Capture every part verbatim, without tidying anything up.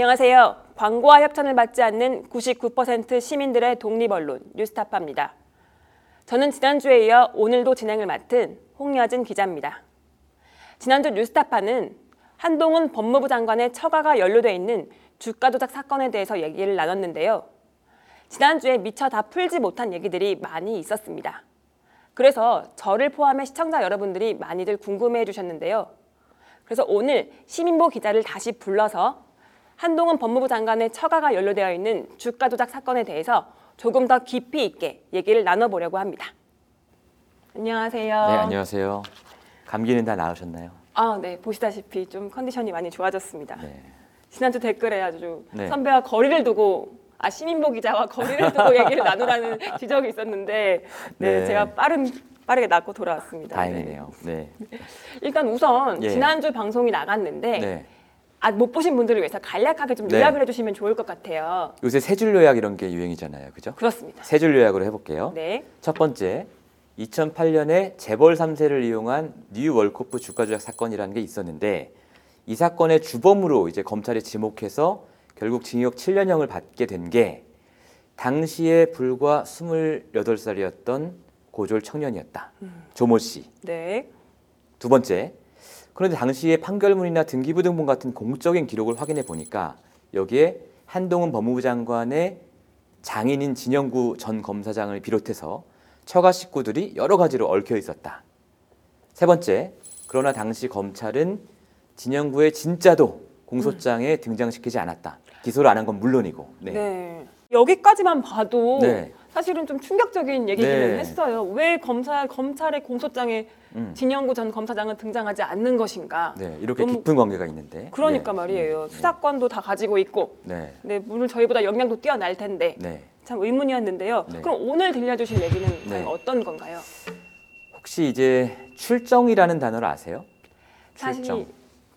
안녕하세요. 광고와 협찬을 받지 않는 구십구 퍼센트 시민들의 독립언론 뉴스타파입니다. 저는 지난주에 이어 오늘도 진행을 맡은 홍여진 기자입니다. 지난주 뉴스타파는 한동훈 법무부 장관의 처가가 연루돼 있는 주가 조작 사건에 대해서 얘기를 나눴는데요. 지난주에 미처 다 풀지 못한 얘기들이 많이 있었습니다. 그래서 저를 포함해 시청자 여러분들이 많이들 궁금해해 주셨는데요. 그래서 오늘 신민복 기자를 다시 불러서 한동훈 법무부 장관의 처가가 연루되어 있는 주가 조작 사건에 대해서 조금 더 깊이 있게 얘기를 나눠보려고 합니다. 안녕하세요. 네, 안녕하세요. 감기는 다 나으셨나요? 아, 네. 보시다시피 좀 컨디션이 많이 좋아졌습니다. 네. 지난주 댓글에 아주 네. 선배와 거리를 두고 아 신민복 기자와 거리를 두고 얘기를 나누라는 지적이 있었는데 네, 네. 제가 빠른 빠르게 낫고 돌아왔습니다. 다행이네요. 네. 일단 우선 예. 지난주 방송이 나갔는데 네. 아, 못 보신 분들을 위해서 간략하게 좀 요약을 네. 해주시면 좋을 것 같아요. 요새 세 줄 요약 이런 게 유행이잖아요, 그죠? 그렇습니다. 세 줄 요약으로 해볼게요. 네. 첫 번째, 이천팔 년에 재벌 삼 세를 이용한 뉴월코프 주가 조작 사건이라는 게 있었는데 이 사건의 주범으로 이제 검찰이 지목해서 결국 징역 칠 년형을 받게 된 게 당시에 불과 스물여덟 살이었던 고졸 청년이었다. 음. 조모 씨. 네. 두 번째, 그런데 당시에 판결문이나 등기부등본 같은 공적인 기록을 확인해 보니까 여기에 한동훈 법무부 장관의 장인인 진영구 전 검사장을 비롯해서 처가 식구들이 여러 가지로 얽혀 있었다. 세 번째, 그러나 당시 검찰은 진영구의 진짜도 공소장에 음. 등장시키지 않았다. 기소를 안 한 건 물론이고. 네. 네. 여기까지만 봐도 네. 사실은 좀 충격적인 얘기기는 네. 했어요. 왜 검사, 검찰의 공소장에 음. 진영구 전 검사장은 등장하지 않는 것인가. 네, 이렇게 너무, 깊은 관계가 있는데. 그러니까 네. 말이에요. 수사권도 네. 다 가지고 있고 네. 네, 물론 저희보다 역량도 뛰어날 텐데 네. 참 의문이었는데요. 네. 그럼 오늘 들려주실 얘기는 네. 어떤 건가요? 혹시 이제 출정이라는 단어를 아세요? 사실 출정.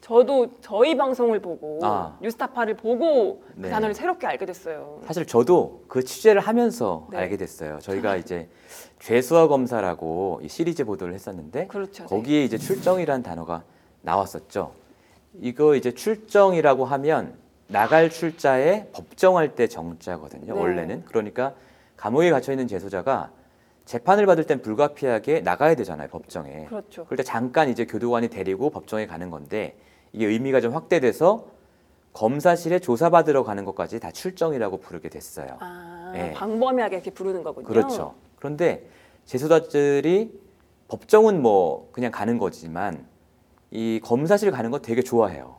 저도 저희 방송을 보고 아. 뉴스타파를 보고 그 네. 단어를 새롭게 알게 됐어요. 사실 저도 그 취재를 하면서 네. 알게 됐어요. 저희가 이제 죄수와 검사라고 이 시리즈 보도를 했었는데 그렇죠, 거기에 네. 이제 출정이라는 단어가 나왔었죠. 이거 이제 출정이라고 하면 나갈 출자에 법정할 때 정자거든요. 네. 원래는. 그러니까 감옥에 갇혀있는 재소자가 재판을 받을 땐 불가피하게 나가야 되잖아요. 법정에. 그렇죠. 그럴 때 잠깐 이제 교도관이 데리고 법정에 가는 건데 이게 의미가 좀 확대돼서 검사실에 조사받으러 가는 것까지 다 출정이라고 부르게 됐어요. 아, 네. 광범위하게 이렇게 부르는 거군요. 그렇죠. 그런데 재소자들이 법정은 뭐 그냥 가는 거지만 이 검사실 가는 거 되게 좋아해요.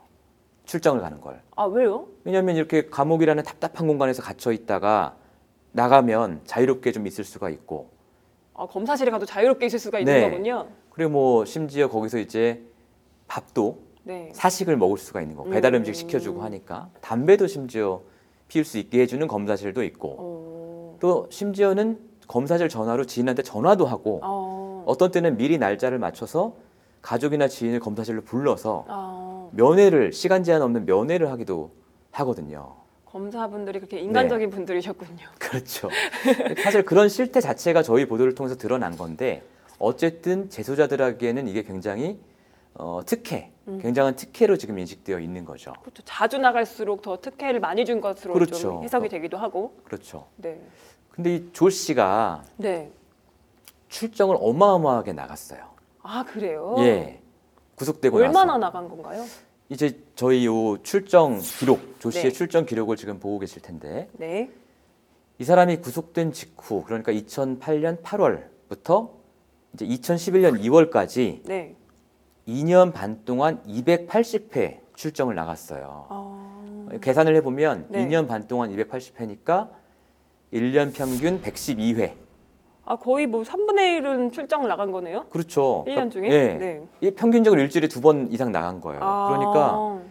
출정을 가는 걸. 아, 왜요? 왜냐하면 이렇게 감옥이라는 답답한 공간에서 갇혀 있다가 나가면 자유롭게 좀 있을 수가 있고. 아, 검사실에 가도 자유롭게 있을 수가 있는 네. 거군요. 그리고 뭐 심지어 거기서 이제 밥도 네. 사식을 먹을 수가 있는 거. 배달 음식 시켜주고 하니까. 담배도 심지어 피울 수 있게 해주는 검사실도 있고. 오. 또 심지어는 검사실 전화로 지인한테 전화도 하고 오. 어떤 때는 미리 날짜를 맞춰서 가족이나 지인을 검사실로 불러서 오. 면회를, 시간 제한 없는 면회를 하기도 하거든요. 검사분들이 그렇게 인간적인 네. 분들이셨군요. 그렇죠. 사실 그런 실태 자체가 저희 보도를 통해서 드러난 건데 어쨌든 재소자들에게는 이게 굉장히 어, 특혜, 음. 굉장한 특혜로 지금 인식되어 있는 거죠. 그렇죠. 자주 나갈수록 더 특혜를 많이 준 것으로 그렇죠. 좀 해석이 되기도 하고. 그렇죠. 네. 근데 이 조 씨가 네. 출정을 어마어마하게 나갔어요. 아, 그래요? 예. 구속되고 나서. 얼마나 나간 건가요? 이제 저희 요 출정 기록, 조 씨의 네. 출정 기록을 지금 보고 계실 텐데 네. 이 사람이 구속된 직후, 그러니까 이천팔 년 팔월부터 이제 이천십일 년 이월까지 네. 이 년 반 동안 이백팔십 회 출정을 나갔어요. 어... 계산을 해보면 네. 이 년 반 동안 이백팔십 회니까 일 년 평균 백십이 회. 아, 거의 뭐 삼분의 일은 출장을 나간 거네요? 그렇죠. 일 년 중에? 네. 네. 예, 평균적으로 일주일에 두 번 이상 나간 거예요. 아~ 그러니까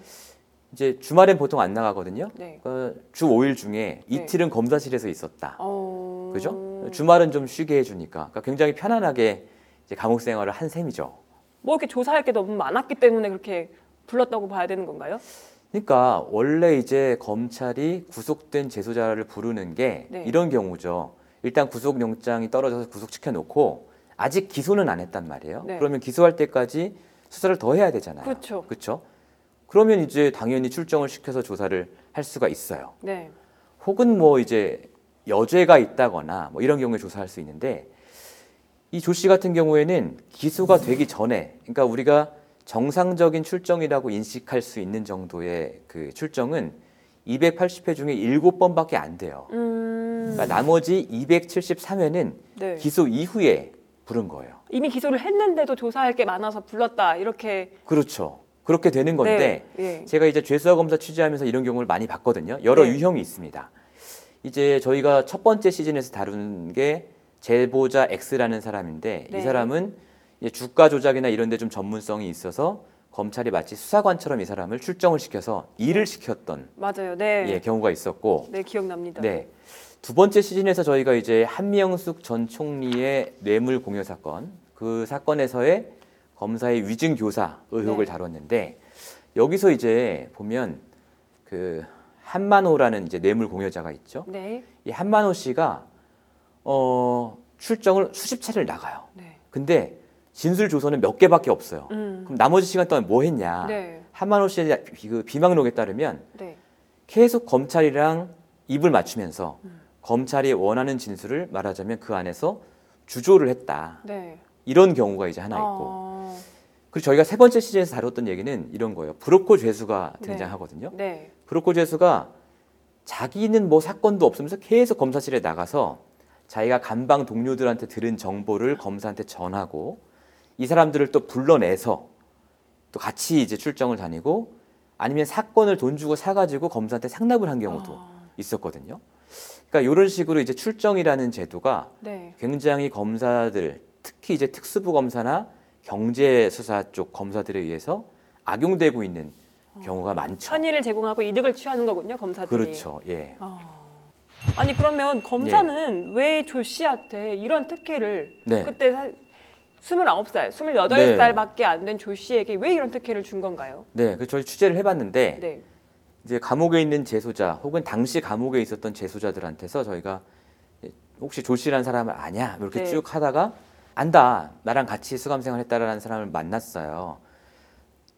이제 주말엔 보통 안 나가거든요. 네. 그러니까 주 오 일 중에 이틀은 네. 검사실에서 있었다. 어... 그죠? 주말은 좀 쉬게 해주니까. 그러니까 굉장히 편안하게 이제 감옥 생활을 한 셈이죠. 뭐 이렇게 조사할 게 너무 많았기 때문에 그렇게 불렀다고 봐야 되는 건가요? 그러니까 원래 이제 검찰이 구속된 재소자를 부르는 게 네. 이런 경우죠. 일단 구속영장이 떨어져서 구속시켜놓고 아직 기소는 안 했단 말이에요. 네. 그러면 기소할 때까지 수사를 더 해야 되잖아요. 그렇죠. 그렇죠. 그러면 이제 당연히 출정을 시켜서 조사를 할 수가 있어요. 네. 혹은 뭐 이제 여죄가 있다거나 뭐 이런 경우에 조사할 수 있는데, 이 조 씨 같은 경우에는 기소가 되기 전에, 그러니까 우리가 정상적인 출정이라고 인식할 수 있는 정도의 그 출정은 이백팔십 회 중에 일곱 번밖에 안 돼요. 음... 그러니까 나머지 이백칠십삼 회는 네. 기소 이후에 부른 거예요. 이미 기소를 했는데도 조사할 게 많아서 불렀다, 이렇게. 그렇죠. 그렇게 되는 건데 네. 네. 제가 이제 죄수와 검사 취재하면서 이런 경우를 많이 봤거든요. 여러 네. 유형이 있습니다. 이제 저희가 첫 번째 시즌에서 다룬 게 제보자 X라는 사람인데 네. 이 사람은 주가 조작이나 이런 데 좀 전문성이 있어서 검찰이 마치 수사관처럼 이 사람을 출정을 시켜서 일을 시켰던 맞아요. 네. 예, 경우가 있었고. 네, 기억납니다. 네. 두 번째 시즌에서 저희가 이제 한명숙 전 총리의 뇌물 공여 사건, 그 사건에서의 검사의 위증 교사 의혹을 네. 다뤘는데, 여기서 이제 보면 그 한만호라는 이제 뇌물 공여자가 있죠. 네. 이 한만호 씨가 어, 출정을 수십 차례를 나가요. 네. 근데 진술 조서는 몇 개밖에 없어요. 음. 그럼 나머지 시간 동안 뭐 했냐? 네. 한만호 씨의 그 비망록에 따르면 네. 계속 검찰이랑 입을 맞추면서 음. 검찰이 원하는 진술을 말하자면 그 안에서 주조를 했다. 네. 이런 경우가 이제 하나 있고. 아... 그리고 저희가 세 번째 시즌에서 다뤘던 얘기는 이런 거예요. 브로콜 죄수가 등장하거든요. 네. 네. 브로콜 죄수가 자기는 뭐 사건도 없으면서 계속 검사실에 나가서 자기가 감방 동료들한테 들은 정보를 검사한테 전하고, 이 사람들을 또 불러내서 또 같이 이제 출정을 다니고, 아니면 사건을 돈 주고 사가지고 검사한테 상납을 한 경우도 아... 있었거든요. 그러니까 이런 식으로 이제 출정이라는 제도가 네. 굉장히 검사들, 특히 이제 특수부 검사나 경제수사 쪽 검사들에 의해서 악용되고 있는 어... 경우가 많죠. 편의를 제공하고 이득을 취하는 거군요, 검사들이. 그렇죠. 예. 어... 아니 그러면 검사는 예. 왜 조 씨한테 이런 특혜를 네. 그때 사... 스물아홉 살, 스물여덟 살밖에 네. 안 된 조 씨에게 왜 이런 특혜를 준 건가요? 네, 그 저희 취재를 해봤는데 네. 이제 감옥에 있는 재소자 혹은 당시 감옥에 있었던 재소자들한테서 저희가 혹시 조 씨라는 사람을 아냐? 이렇게 네. 쭉 하다가 안다. 나랑 같이 수감생활했다라는 사람을 만났어요.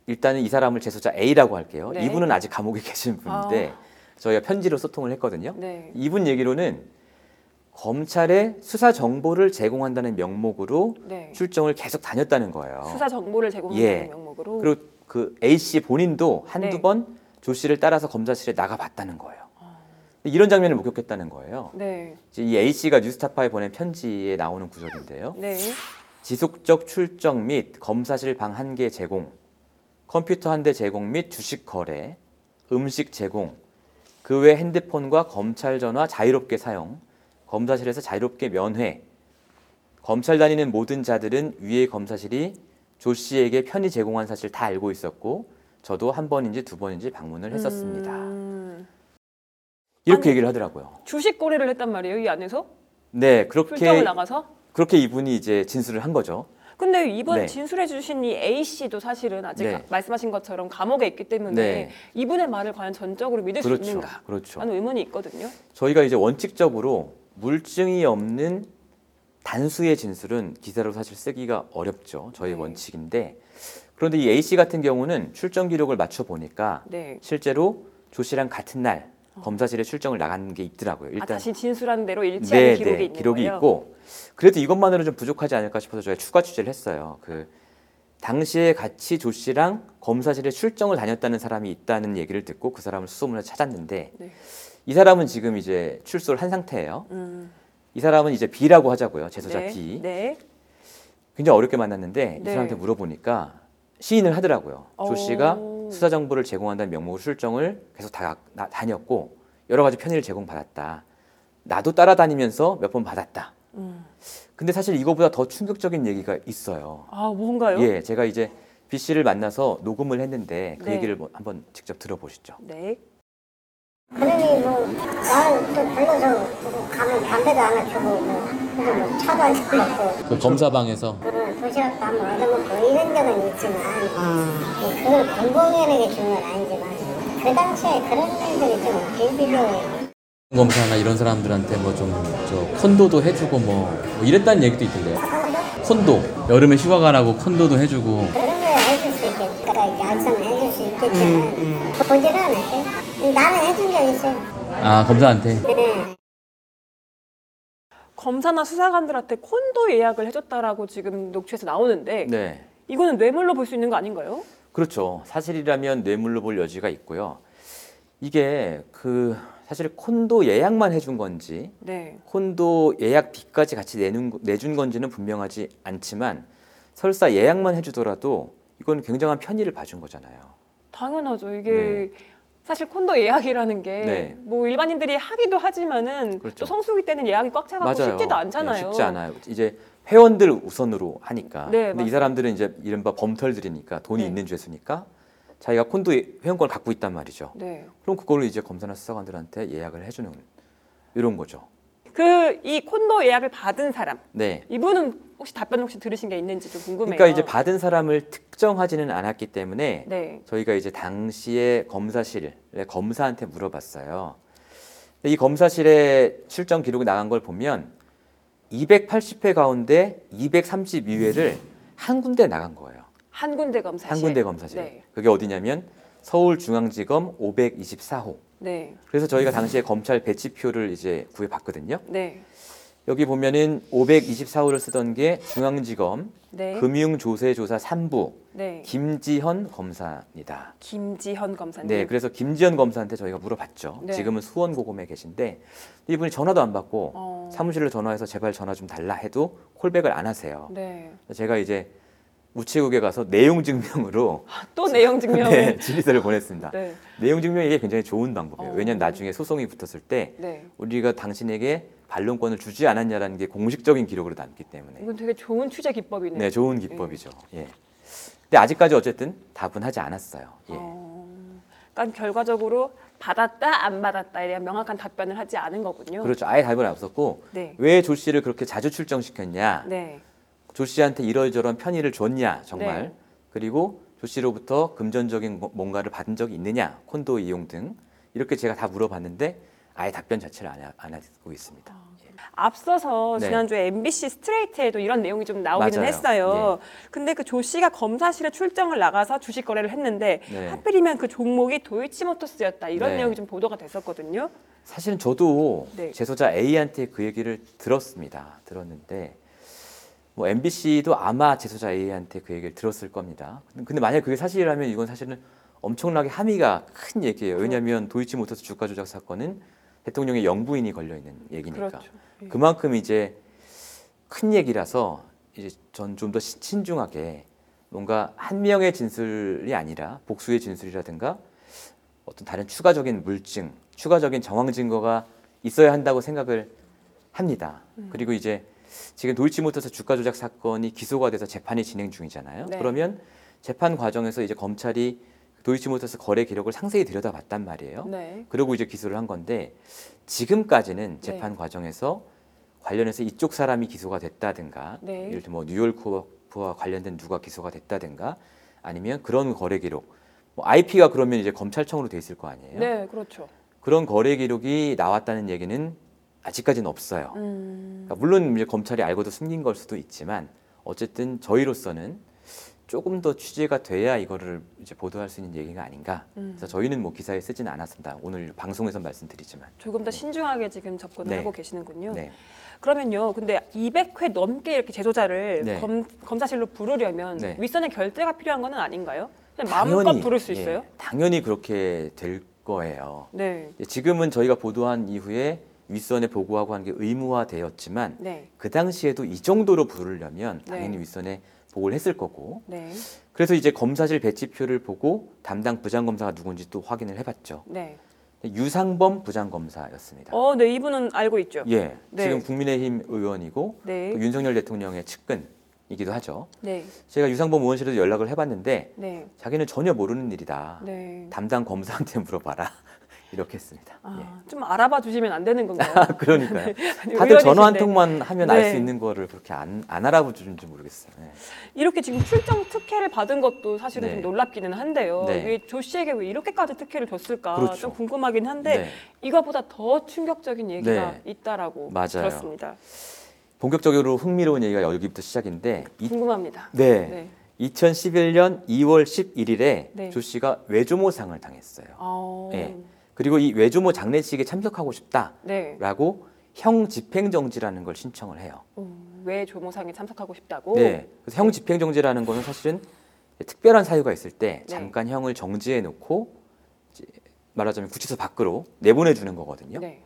일단은 이 사람을 재소자 A라고 할게요. 네. 이분은 아직 감옥에 계신 분인데 아. 저희가 편지로 소통을 했거든요. 네. 이분 얘기로는 검찰에 수사 정보를 제공한다는 명목으로 네. 출정을 계속 다녔다는 거예요. 수사 정보를 제공한다는 예. 명목으로. 그리고 그 A 씨 본인도 한두 네. 번 조 씨를 따라서 검사실에 나가봤다는 거예요. 아... 이런 장면을 목격했다는 거예요. 네. 이제 이 A 씨가 뉴스타파에 보낸 편지에 나오는 구절인데요. 네. 지속적 출정 및 검사실 방 한 개 제공, 컴퓨터 한 대 제공 및 주식 거래, 음식 제공, 그 외 핸드폰과 검찰 전화 자유롭게 사용, 검사실에서 자유롭게 면회, 검찰 다니는 모든 자들은 위의 검사실이 조 씨에게 편의 제공한 사실 다 알고 있었고 저도 한 번인지 두 번인지 방문을 했었습니다. 음... 이렇게 아니, 얘기를 하더라고요. 주식 거래를 했단 말이에요, 이 안에서? 네, 그렇게 출장을 나가서? 그렇게 이분이 이제 진술을 한 거죠. 근데 이번 네. 진술해 주신 이 A 씨도 사실은 아직 네. 말씀하신 것처럼 감옥에 있기 때문에 네. 이분의 말을 과연 전적으로 믿을 그렇죠, 수 있는가? 그렇죠. 하는 의문이 있거든요. 저희가 이제 원칙적으로 물증이 없는 단수의 진술은 기사로 사실 쓰기가 어렵죠. 저희 네. 원칙인데, 그런데 이 A씨 같은 경우는 출정 기록을 맞춰보니까 네. 실제로 조 씨랑 같은 날 어. 검사실에 출정을 나간 게 있더라고요. 일단 아, 다시 진술한 대로 일치하는 네, 기록이 네, 있는 기록이 거예요? 있고, 그래도 이것만으로는 좀 부족하지 않을까 싶어서 저희가 추가 취재를 했어요. 그 당시에 같이 조 씨랑 검사실에 출정을 다녔다는 사람이 있다는 얘기를 듣고 그 사람을 수소문해서 찾았는데 네. 이 사람은 지금 이제 출소를 한 상태예요. 음. 이 사람은 이제 B라고 하자고요. 재소자 네, B. 네. 굉장히 어렵게 만났는데 네. 이 사람한테 물어보니까 시인을 하더라고요. 오. 조 씨가 수사 정보를 제공한다는 명목으로 출정을 계속 다, 나, 다녔고 여러 가지 편의를 제공받았다. 나도 따라다니면서 몇 번 받았다. 음. 근데 사실 이거보다 더 충격적인 얘기가 있어요. 아, 뭔가요? 예, 제가 이제 B 씨를 만나서 녹음을 했는데 그 네. 얘기를 한번 직접 들어보시죠. 네. 그러니 뭐 나는 또 별로서 가면 담배도 하나 주고 뭐, 뭐 차도 한 잔 먹고 그 검사방에서 응, 도시락도 한번 얻어먹고 이런 적은 있지만 아. 뭐 그걸 공공연하게 주는 건 아니지만 그 당시에 그런 일들이 좀 빌빌해요. 검사나 이런 사람들한테 뭐 좀 저 콘도도 해주고 뭐, 뭐 이랬다는 얘기도 있던데요. 콘도? 콘도 여름에 휴가 가라고 콘도도 해주고 그런 걸 해줄 수 있겠지. 그러니까 야상을 해줄 수 있겠지. 그때 음, 음. 보지를 않았어요. 나는 해준 적 있어요. 아, 검사한테? 네. 검사나 수사관들한테 콘도 예약을 해줬다라고 지금 녹취에서 나오는데 네. 이거는 뇌물로 볼 수 있는 거 아닌가요? 그렇죠. 사실이라면 뇌물로 볼 여지가 있고요. 이게 그 사실 콘도 예약만 해준 건지 네. 콘도 예약비까지 같이 내는, 내준 건지는 분명하지 않지만 설사 예약만 해주더라도 이건 굉장한 편의를 봐준 거잖아요. 당연하죠. 이게 네. 사실 콘도 예약이라는 게 네. 뭐 일반인들이 하기도 하지만은 그렇죠. 또 성수기 때는 예약이 꽉 차가지고 맞아요. 쉽지도 않잖아요. 네, 쉽지 않아요. 이제 회원들 우선으로 하니까. 네, 근데 맞아요. 이 사람들은 이제 이른바 범털들이니까 돈이 네. 있는 죄수니까 자기가 콘도 회원권을 갖고 있단 말이죠. 네. 그럼 그걸로 이제 검사나 수사관들한테 예약을 해주는 이런 거죠. 그 이 콘도 예약을 받은 사람, 네. 이분은 혹시 답변 혹시 들으신 게 있는지 좀 궁금해요. 그러니까 이제 받은 사람을 특정하지는 않았기 때문에 네. 저희가 이제 당시에 검사실에 검사한테 물어봤어요. 근데 이 검사실에 출정 기록이 나간 걸 보면 이백팔십 회 가운데 이백삼십이 회를 한 군데 나간 거예요. 한 군데 검사실. 한 군데 검사실. 네. 그게 어디냐면 서울중앙지검 오백이십사 호. 네. 그래서 저희가 당시에 검찰 배치표를 이제 구해봤거든요. 네. 여기 보면은 오백이십사 호를 쓰던 게 중앙지검 네. 금융조세조사 삼 부 네. 김지현 검사입니다. 김지현 검사님. 네, 그래서 김지현 검사한테 저희가 물어봤죠. 네. 지금은 수원고검에 계신데 이분이 전화도 안 받고 어... 사무실로 전화해서 제발 전화 좀 달라 해도 콜백을 안 하세요. 네. 제가 이제 우체국에 가서 내용 증명으로 아, 또 내용 증명 네, 질의서를 보냈습니다. 네. 내용 증명이 이게 굉장히 좋은 방법이에요. 어... 왜냐하면 나중에 소송이 붙었을 때 네. 우리가 당신에게 반론권을 주지 않았냐라는 게 공식적인 기록으로 남기 때문에 이건 되게 좋은 취재 기법이네요. 네, 좋은 기법이죠. 네. 예. 근데 아직까지 어쨌든 답은 하지 않았어요. 예. 어... 그러니까 결과적으로 받았다 안 받았다에 대한 명확한 답변을 하지 않은 거군요. 그렇죠. 아예 답은 없었고 네. 왜 조 씨를 그렇게 자주 출정시켰냐. 네. 조 씨한테 이러저런 편의를 줬냐 정말 네. 그리고 조 씨로부터 금전적인 뭔가를 받은 적이 있느냐 콘도 이용 등 이렇게 제가 다 물어봤는데 아예 답변 자체를 안, 안 하고 있습니다. 아, 예. 앞서서 네. 지난주에 엠비씨 스트레이트에도 이런 내용이 좀 나오기는 맞아요. 했어요. 예. 근데 그 조 씨가 검사실에 출정을 나가서 주식 거래를 했는데 네. 하필이면 그 종목이 도이치모터스였다 이런 네. 내용이 좀 보도가 됐었거든요. 사실은 저도 네. 제소자 A한테 그 얘기를 들었습니다. 들었는데 뭐 엠비씨도 아마 제소자 A한테 그 얘기를 들었을 겁니다. 근데 만약에 그게 사실이라면 이건 사실은 엄청나게 함의가 큰 얘기예요. 왜냐하면 도이치모터스 주가 조작 사건은 대통령의 영부인이 걸려있는 얘기니까. 그렇죠. 예. 그만큼 이제 큰 얘기라서 이제 전 좀 더 신중하게 뭔가 한 명의 진술이 아니라 복수의 진술이라든가 어떤 다른 추가적인 물증, 추가적인 정황 증거가 있어야 한다고 생각을 합니다. 음. 그리고 이제 지금 도이치모터스 주가 조작 사건이 기소가 돼서 재판이 진행 중이잖아요. 네. 그러면 재판 과정에서 이제 검찰이 도이치모터스 거래 기록을 상세히 들여다봤단 말이에요. 네. 그리고 이제 기소를 한 건데 지금까지는 재판 네. 과정에서 관련해서 이쪽 사람이 기소가 됐다든가 네. 예를 들어 뭐 뉴월코프와 관련된 누가 기소가 됐다든가 아니면 그런 거래 기록 뭐 아이피가 그러면 이제 검찰청으로 돼 있을 거 아니에요. 네, 그렇죠. 그런 거래 기록이 나왔다는 얘기는 아직까지는 없어요. 음... 그러니까 물론 이제 검찰이 알고도 숨긴 걸 수도 있지만 어쨌든 저희로서는 조금 더 취재가 돼야 이거를 이제 보도할 수 있는 얘기가 아닌가. 음. 그래서 저희는 뭐 기사에 쓰진 않았습니다. 오늘 방송에서 말씀드리지만 조금 더 신중하게 지금 접근을 네. 하고 계시는군요. 네. 그러면요, 근데 이백 회 넘게 이렇게 제소자를 네. 검, 검사실로 부르려면 네. 윗선의 결재가 필요한 건 아닌가요? 그냥 마음껏 당연히, 부를 수 있어요? 예, 당연히 그렇게 될 거예요. 네. 지금은 저희가 보도한 이후에 윗선에 보고하고 하는 게 의무화되었지만 네. 그 당시에도 이 정도로 부르려면 당연히 네. 윗선에 보고를 했을 거고 네. 그래서 이제 검사실 배치표를 보고 담당 부장검사가 누군지 또 확인을 해봤죠. 네. 유상범 부장검사였습니다. 어, 네, 이분은 알고 있죠. 예, 네. 지금 국민의힘 의원이고 네. 또 윤석열 대통령의 측근이기도 하죠. 네. 제가 유상범 의원실에도 연락을 해봤는데 네. 자기는 전혀 모르는 일이다. 네. 담당 검사한테 물어봐라. 이렇게 했습니다. 아, 예. 좀 알아봐 주시면 안 되는 건가요? 그러니까요. 네, 다들 전화 한 통만 하면 네. 알 수 있는 거를 그렇게 안, 안 알아봐 주는지 모르겠어요. 네. 이렇게 지금 출정 특혜를 받은 것도 사실은 네. 좀 놀랍기는 한데요. 네. 왜 조 씨에게 왜 이렇게까지 특혜를 줬을까 그렇죠. 좀 궁금하긴 한데 네. 이거보다 더 충격적인 얘기가 네. 있다라고 맞아요. 들었습니다. 본격적으로 흥미로운 얘기가 여기부터 시작인데 궁금합니다. 이, 네. 네. 이천십일년 이월 십일일에 네. 조 씨가 외조모상을 당했어요. 아... 네. 그리고 이 외조모 장례식에 참석하고 싶다라고 네. 형 집행정지라는 걸 신청을 해요. 음, 외조모상에 참석하고 싶다고? 네. 그래서 형 집행정지라는 거는 사실은 특별한 사유가 있을 때 네. 잠깐 형을 정지해 놓고 말하자면 구치소 밖으로 내보내주는 거거든요. 네.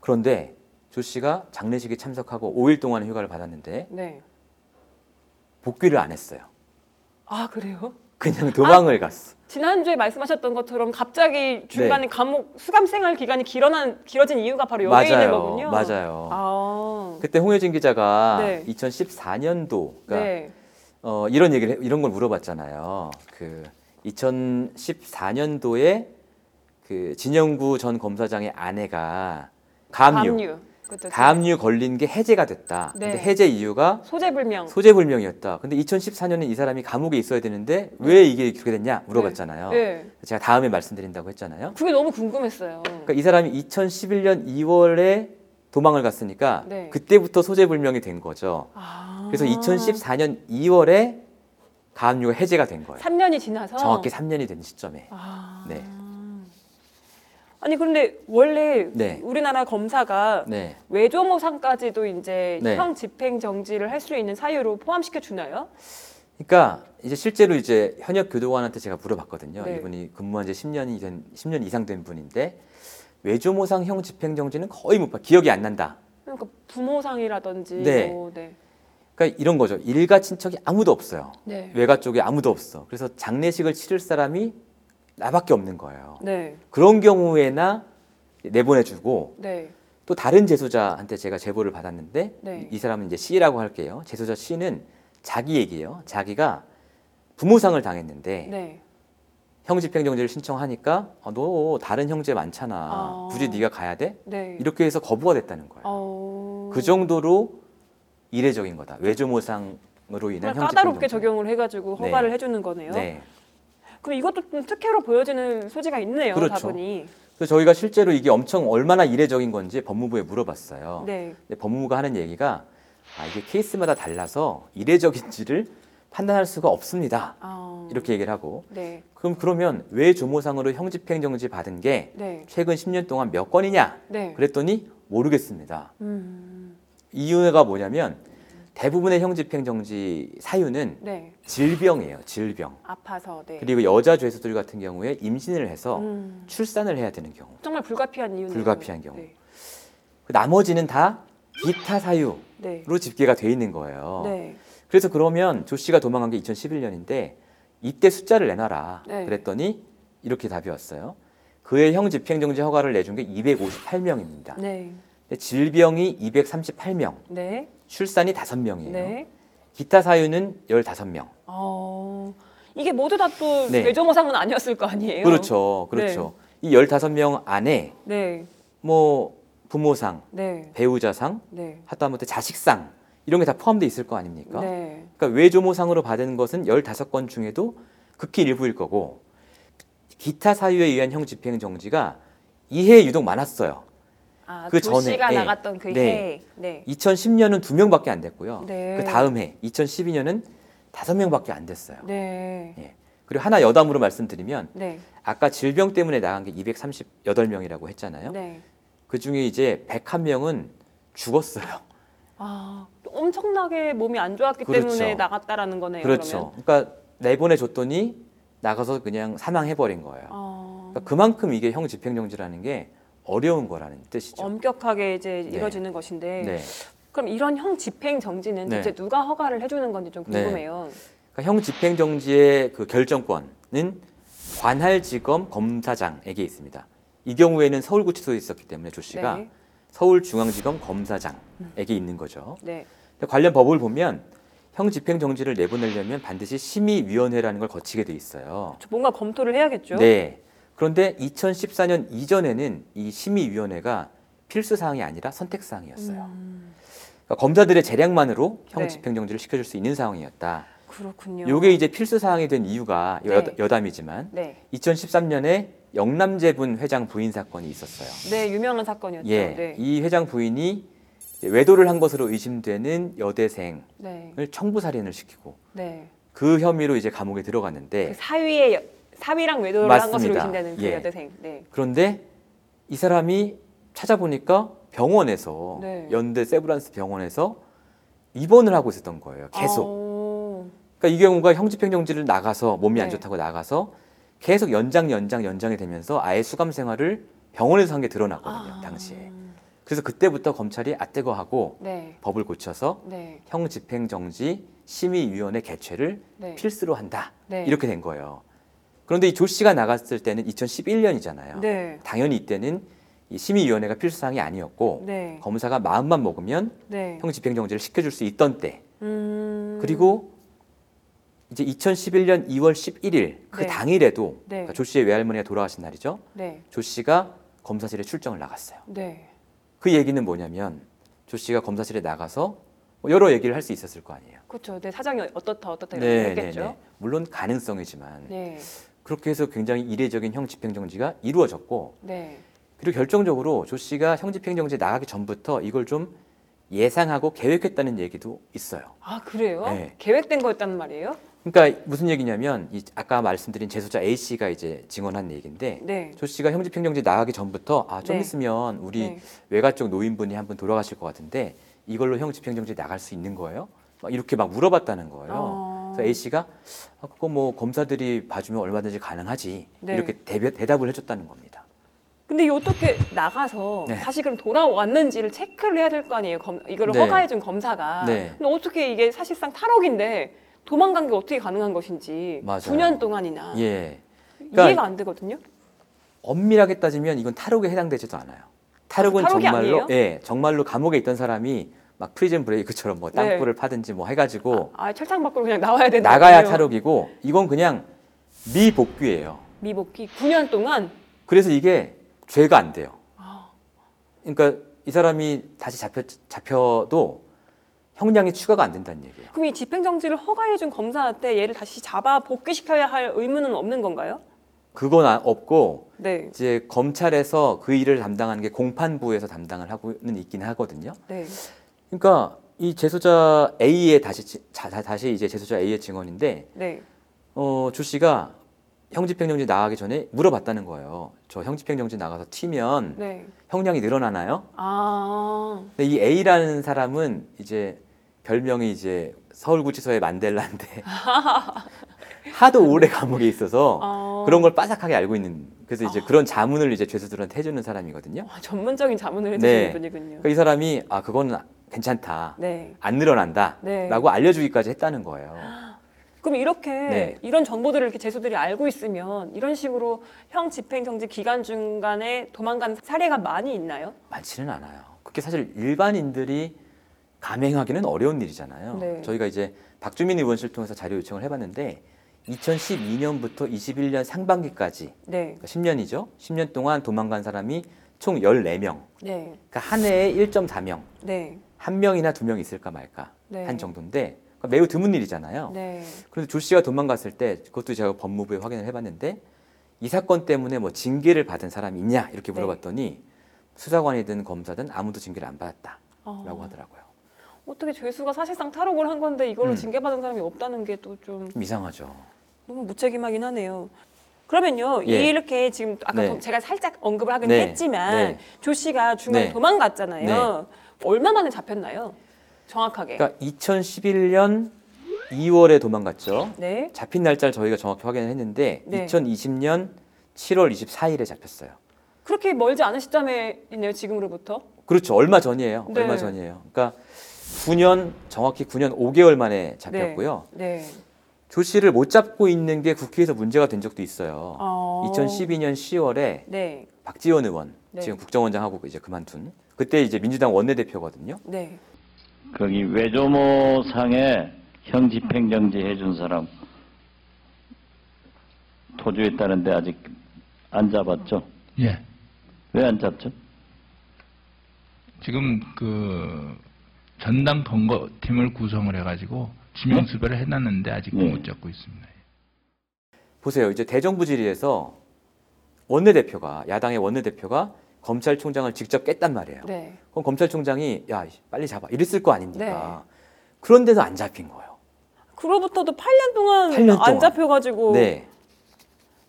그런데 조 씨가 장례식에 참석하고 오일 동안 휴가를 받았는데 네. 복귀를 안 했어요. 아, 그래요? 그냥 도망을 아, 갔어. 지난주에 말씀하셨던 것처럼 갑자기 중간에 네. 감옥 수감생활 기간이 길어난, 길어진 이유가 바로 여기에 맞아요. 있는 거군요. 맞아요. 아. 그때 홍여진 기자가 네. 이천십사년도 그러니까 네. 어, 이런 얘기를 이런 걸 물어봤잖아요. 그 이천십사년도에 그 진영구 전 검사장의 아내가 감류. 감류. 그렇죠. 가압류 걸린 게 해제가 됐다. 네. 근데 해제 이유가 소재불명. 소재불명이었다. 근데 이천십사년에 이 사람이 감옥에 있어야 되는데 왜 이게 그렇게 됐냐 물어봤잖아요. 네. 네. 제가 다음에 말씀드린다고 했잖아요. 그게 너무 궁금했어요. 그러니까 이 사람이 이천십일년 이월에 도망을 갔으니까 네. 그때부터 소재불명이 된 거죠. 아. 그래서 이천십사년 이월에 가압류가 해제가 된 거예요. 삼 년이 지나서? 정확히 삼 년이 된 시점에. 아. 네. 아니 그런데 원래 네. 우리나라 검사가 네. 외조모상까지도 이제 네. 형 집행 정지를 할 수 있는 사유로 포함시켜 주나요? 그러니까 이제 실제로 이제 현역 교도관한테 제가 물어봤거든요. 네. 이분이 근무한 지 십 년이 된 십 년 이상 된 분인데 외조모상 형 집행 정지는 거의 못 봐. 기억이 안 난다. 그러니까 부모상이라든지 네. 뭐, 네. 그러니까 이런 거죠. 일가 친척이 아무도 없어요. 네. 외가 쪽에 아무도 없어. 그래서 장례식을 치를 사람이 나밖에 없는 거예요. 네. 그런 경우에나 내보내주고 네. 또 다른 재소자한테 제가 제보를 받았는데 네. 이 사람은 이제 씨라고 할게요. 재소자 씨는 자기 얘기예요. 자기가 부모상을 당했는데 네. 형 집행정지를 신청하니까 아, 너 다른 형제 많잖아. 아... 굳이 네가 가야 돼? 네. 이렇게 해서 거부가 됐다는 거예요. 아... 그 정도로 이례적인 거다. 외조모상으로 인한 형 까다롭게 집행정지. 적용을 해가지고 허가를 네. 해주는 거네요. 네. 그럼 이것도 좀 특혜로 보여지는 소지가 있네요. 그렇죠. 다분히. 그래서 저희가 실제로 이게 엄청 얼마나 이례적인 건지 법무부에 물어봤어요. 네. 근데 법무부가 하는 얘기가 아, 이게 케이스마다 달라서 이례적인지를 판단할 수가 없습니다. 아... 이렇게 얘기를 하고. 네. 그럼 그러면 왜 조모상으로 형집행정지 받은 게 네. 최근 십 년 동안 몇 건이냐? 네. 그랬더니 모르겠습니다. 음... 이유가 뭐냐면 대부분의 형집행정지 사유는 네. 질병이에요. 질병. 아파서. 네. 그리고 여자 죄수들 같은 경우에 임신을 해서 음. 출산을 해야 되는 경우. 정말 불가피한 이유는. 불가피한 경우. 네. 그 나머지는 다 기타 사유로 네. 집계가 돼 있는 거예요. 네. 그래서 그러면 조 씨가 도망간 게 이천십일년인데 이때 숫자를 내놔라. 네. 그랬더니 이렇게 답이 왔어요. 그의 형집행정지 허가를 내준 게 이백오십팔명입니다. 네. 근데 질병이 이백삼십팔명. 네. 출산이 다섯 명이에요. 네. 기타 사유는 열다섯 명. 어... 이게 모두 다 또 네. 외조모상은 아니었을 거 아니에요? 그렇죠. 그렇죠. 네. 이 열다섯 명 안에 네. 뭐 부모상, 네. 배우자상, 네. 하다못해 자식상 이런 게 다 포함되어 있을 거 아닙니까? 네. 그러니까 외조모상으로 받은 것은 열다섯 건 중에도 극히 일부일 거고 기타 사유에 의한 형 집행정지가 이 해에 유독 많았어요. 아, 그 전에 조씨가 네. 나갔던 그 네. 해 네. 이천십년은 두 명밖에 안 됐고요. 네. 그 다음 해 이천십이년은 다섯 명밖에 안 됐어요. 네. 네. 그리고 하나 여담으로 말씀드리면 네. 아까 질병 때문에 나간 게 이백삼십여덟명이라고 했잖아요. 네. 그중에 이제 백일명은 죽었어요. 아, 엄청나게 몸이 안 좋았기 그렇죠. 때문에 나갔다라는 거네요. 그렇죠. 그러면. 그러니까 내보내줬더니 나가서 그냥 사망해버린 거예요. 아... 그러니까 그만큼 이게 형 집행정지라는 게 어려운 거라는 뜻이죠. 엄격하게 이제 이루어지는 네. 것인데 네. 그럼 이런 형 집행정지는 네. 대체 누가 허가를 해주는 건지 좀 궁금해요. 네. 그러니까 형 집행정지의 그 결정권은 관할지검 검사장에게 있습니다. 이 경우에는 서울구치소에 있었기 때문에 조 씨가 네. 서울중앙지검 검사장에게 있는 거죠. 네. 관련 법을 보면 형 집행정지를 내보내려면 반드시 심의위원회라는 걸 거치게 돼 있어요. 뭔가 검토를 해야겠죠. 네. 그런데 이천십사년 이전에는 이 심의위원회가 필수사항이 아니라 선택사항이었어요. 음. 그러니까 검사들의 재량만으로 형 네. 집행정지를 시켜줄 수 있는 상황이었다. 그렇군요. 이게 이제 필수사항이 된 이유가 네. 여, 여담이지만 네. 이천십삼년에 영남재분 회장 부인 사건이 있었어요. 네, 유명한 사건이었죠. 예, 네. 이 회장 부인이 외도를 한 것으로 의심되는 여대생을 네. 청부살인을 시키고 네. 그 혐의로 이제 감옥에 들어갔는데 그 사위의 사위랑 외도를 맞습니다. 한 것으로 의심되는 그 예. 여대생. 네. 그런데 이 사람이 찾아보니까 병원에서 네. 연대 세브란스 병원에서 입원을 하고 있었던 거예요. 계속. 오. 그러니까 이 경우가 형집행정지를 나가서 몸이 네. 안 좋다고 나가서 계속 연장 연장 연장이 되면서 아예 수감 생활을 병원에서 한 게 드러났거든요. 아. 당시에. 그래서 그때부터 검찰이 아뜨거하고 네. 법을 고쳐서 네. 형집행정지 심의위원회 개최를 네. 필수로 한다. 네. 이렇게 된 거예요. 그런데 이 조 씨가 나갔을 때는 이천십일 년이잖아요. 네. 당연히 이때는 이 심의위원회가 필수사항이 아니었고 네. 검사가 마음만 먹으면 네. 형집행정지를 시켜줄 수 있던 때. 음... 그리고 이제 이천십일 년 이월 십일일 그 네. 당일에도 네. 그러니까 조 씨의 외할머니가 돌아가신 날이죠. 네. 조 씨가 검사실에 출정을 나갔어요. 네. 그 얘기는 뭐냐면 조 씨가 검사실에 나가서 여러 얘기를 할 수 있었을 거 아니에요. 그렇죠. 네, 사장이 어떻다 어떻다 이렇게 네, 했겠죠. 네, 네. 물론 가능성이지만 네. 그렇게 해서 굉장히 이례적인 형집행정지가 이루어졌고 네. 그리고 결정적으로 조 씨가 형집행정지에 나가기 전부터 이걸 좀 예상하고 계획했다는 얘기도 있어요. 아 그래요? 네. 계획된 거였단 말이에요? 그러니까 무슨 얘기냐면 이 아까 말씀드린 재소자 A 씨가 이제 증언한 얘기인데 네. 조 씨가 형집행정지 나가기 전부터 아 좀 네. 있으면 우리 네. 외가 쪽 노인분이 한 분 돌아가실 것 같은데 이걸로 형집행정지 나갈 수 있는 거예요? 막 이렇게 막 물어봤다는 거예요. 어... 그래서 A 씨가 아, 그거 뭐 검사들이 봐주면 얼마든지 가능하지 네. 이렇게 대비, 대답을 해줬다는 겁니다. 근데 어떻게 나가서 네. 다시 그럼 돌아왔는지를 체크를 해야 될 거 아니에요? 검, 이걸 네. 허가해준 검사가. 네. 근데 어떻게 이게 사실상 탈옥인데 도망간 게 어떻게 가능한 것인지 맞아요. 구 년 동안이나 예. 그러니까 이해가 안 되거든요. 엄밀하게 따지면 이건 탈옥에 해당되지도 않아요. 탈옥은 아, 정말로 예, 정말로 감옥에 있던 사람이 막 프리즌 브레이크처럼 뭐 땅굴을 네. 파든지 뭐 해가지고 아, 아 철창 밖으로 그냥 나와야 되는 나가야 거예요. 탈옥이고 이건 그냥 미복귀예요. 미복귀 구 년 동안. 그래서 이게 죄가 안 돼요. 그러니까 이 사람이 다시 잡혀, 잡혀도 형량이 추가가 안 된다는 얘기예요. 그럼 이 집행정지를 허가해준 검사한테 얘를 다시 잡아 복귀시켜야 할 의무는 없는 건가요? 그건 없고 네. 이제 검찰에서 그 일을 담당하는 게 공판부에서 담당을 하고는 있긴 하거든요. 네. 그러니까 이 재소자 A의 다시 자, 다시 이제 재소자 A의 증언인데 네. 어, 조 씨가 형집행정지 나가기 전에 물어봤다는 거예요. 저 형집행정지 나가서 튀면 네. 형량이 늘어나나요? 아. 근데 이 A라는 사람은 이제 별명이 이제 서울구치소의 만델라인데 아~ 하도 오래 감옥에 있어서 아~ 그런 걸 빠삭하게 알고 있는 그래서 이제 아~ 그런 자문을 이제 죄수들한테 해주는 사람이거든요. 아, 전문적인 자문을 해주는 네. 분이군요. 그러니까 이 사람이 아 그건 괜찮다, 네. 안 늘어난다라고 네. 알려주기까지 했다는 거예요. 그럼 이렇게 네. 이런 정보들을 이렇게 재수들이 알고 있으면 이런 식으로 형 집행정지 기간 중간에 도망간 사례가 많이 있나요? 많지는 않아요. 그게 사실 일반인들이 감행하기는 어려운 일이잖아요. 네. 저희가 이제 박주민 의원실 통해서 자료 요청을 해봤는데 이천십이 년부터 이십일 년 상반기까지 네. 그러니까 십 년이죠. 십 년 동안 도망간 사람이 총 열네 명. 네. 그러니까 한 해에 일 점 사 명. 네. 한 명이나 두 명 있을까 말까 네. 한 정도인데 매우 드문 일이잖아요. 네. 그런데 조 씨가 도망갔을 때 그것도 제가 법무부에 확인을 해봤는데 이 사건 때문에 뭐 징계를 받은 사람이 있냐 이렇게 물어봤더니 네. 수사관이든 검사든 아무도 징계를 안 받았다라고 어. 하더라고요. 어떻게 죄수가 사실상 탈옥을 한 건데 이걸로 음. 징계받은 사람이 없다는 게 또 좀 이상하죠. 너무 무책임하긴 하네요. 그러면요 예. 이렇게 지금 아까 네. 제가 살짝 언급을 하긴 네. 했지만 네. 조 씨가 중간에 네. 도망갔잖아요. 네. 얼마 만에 잡혔나요? 정확하게. 그러니까 이천십일 년 이월에 도망갔죠. 네. 잡힌 날짜를 저희가 정확히 확인을 했는데 네. 이천이십 년 칠월 이십사일에 잡혔어요. 그렇게 멀지 않은 시점에 있네요, 지금으로부터. 그렇죠. 얼마 전이에요. 네. 얼마 전이에요. 그러니까 구 년 정확히 구 년 오 개월 만에 잡혔고요. 네. 네. 조 씨를 못 잡고 있는 게 국회에서 문제가 된 적도 있어요. 어... 이천십이 년 시월에 네. 박지원 의원, 네. 지금 국정원장 하고 이제 그만둔. 그때 이제 민주당 원내대표거든요. 네. 거기 외조모 상에 형집행정지 해준 사람 도주했다는데 아직 안 잡았죠? 예. 왜 안 잡죠? 지금 그 전당 선거팀을 구성을 해가지고 지명 수배를 해놨는데 아직도 예. 못 잡고 있습니다. 보세요, 이제 대정부 질의에서 원내대표가 야당의 원내대표가 검찰총장을 직접 깼단 말이에요. 네. 그럼 검찰총장이 야 빨리 잡아 이랬을 거 아닙니까. 네. 그런데도 안 잡힌 거예요. 그로부터도 팔 년 동안, 팔 년 동안 안 잡혀가지고. 네.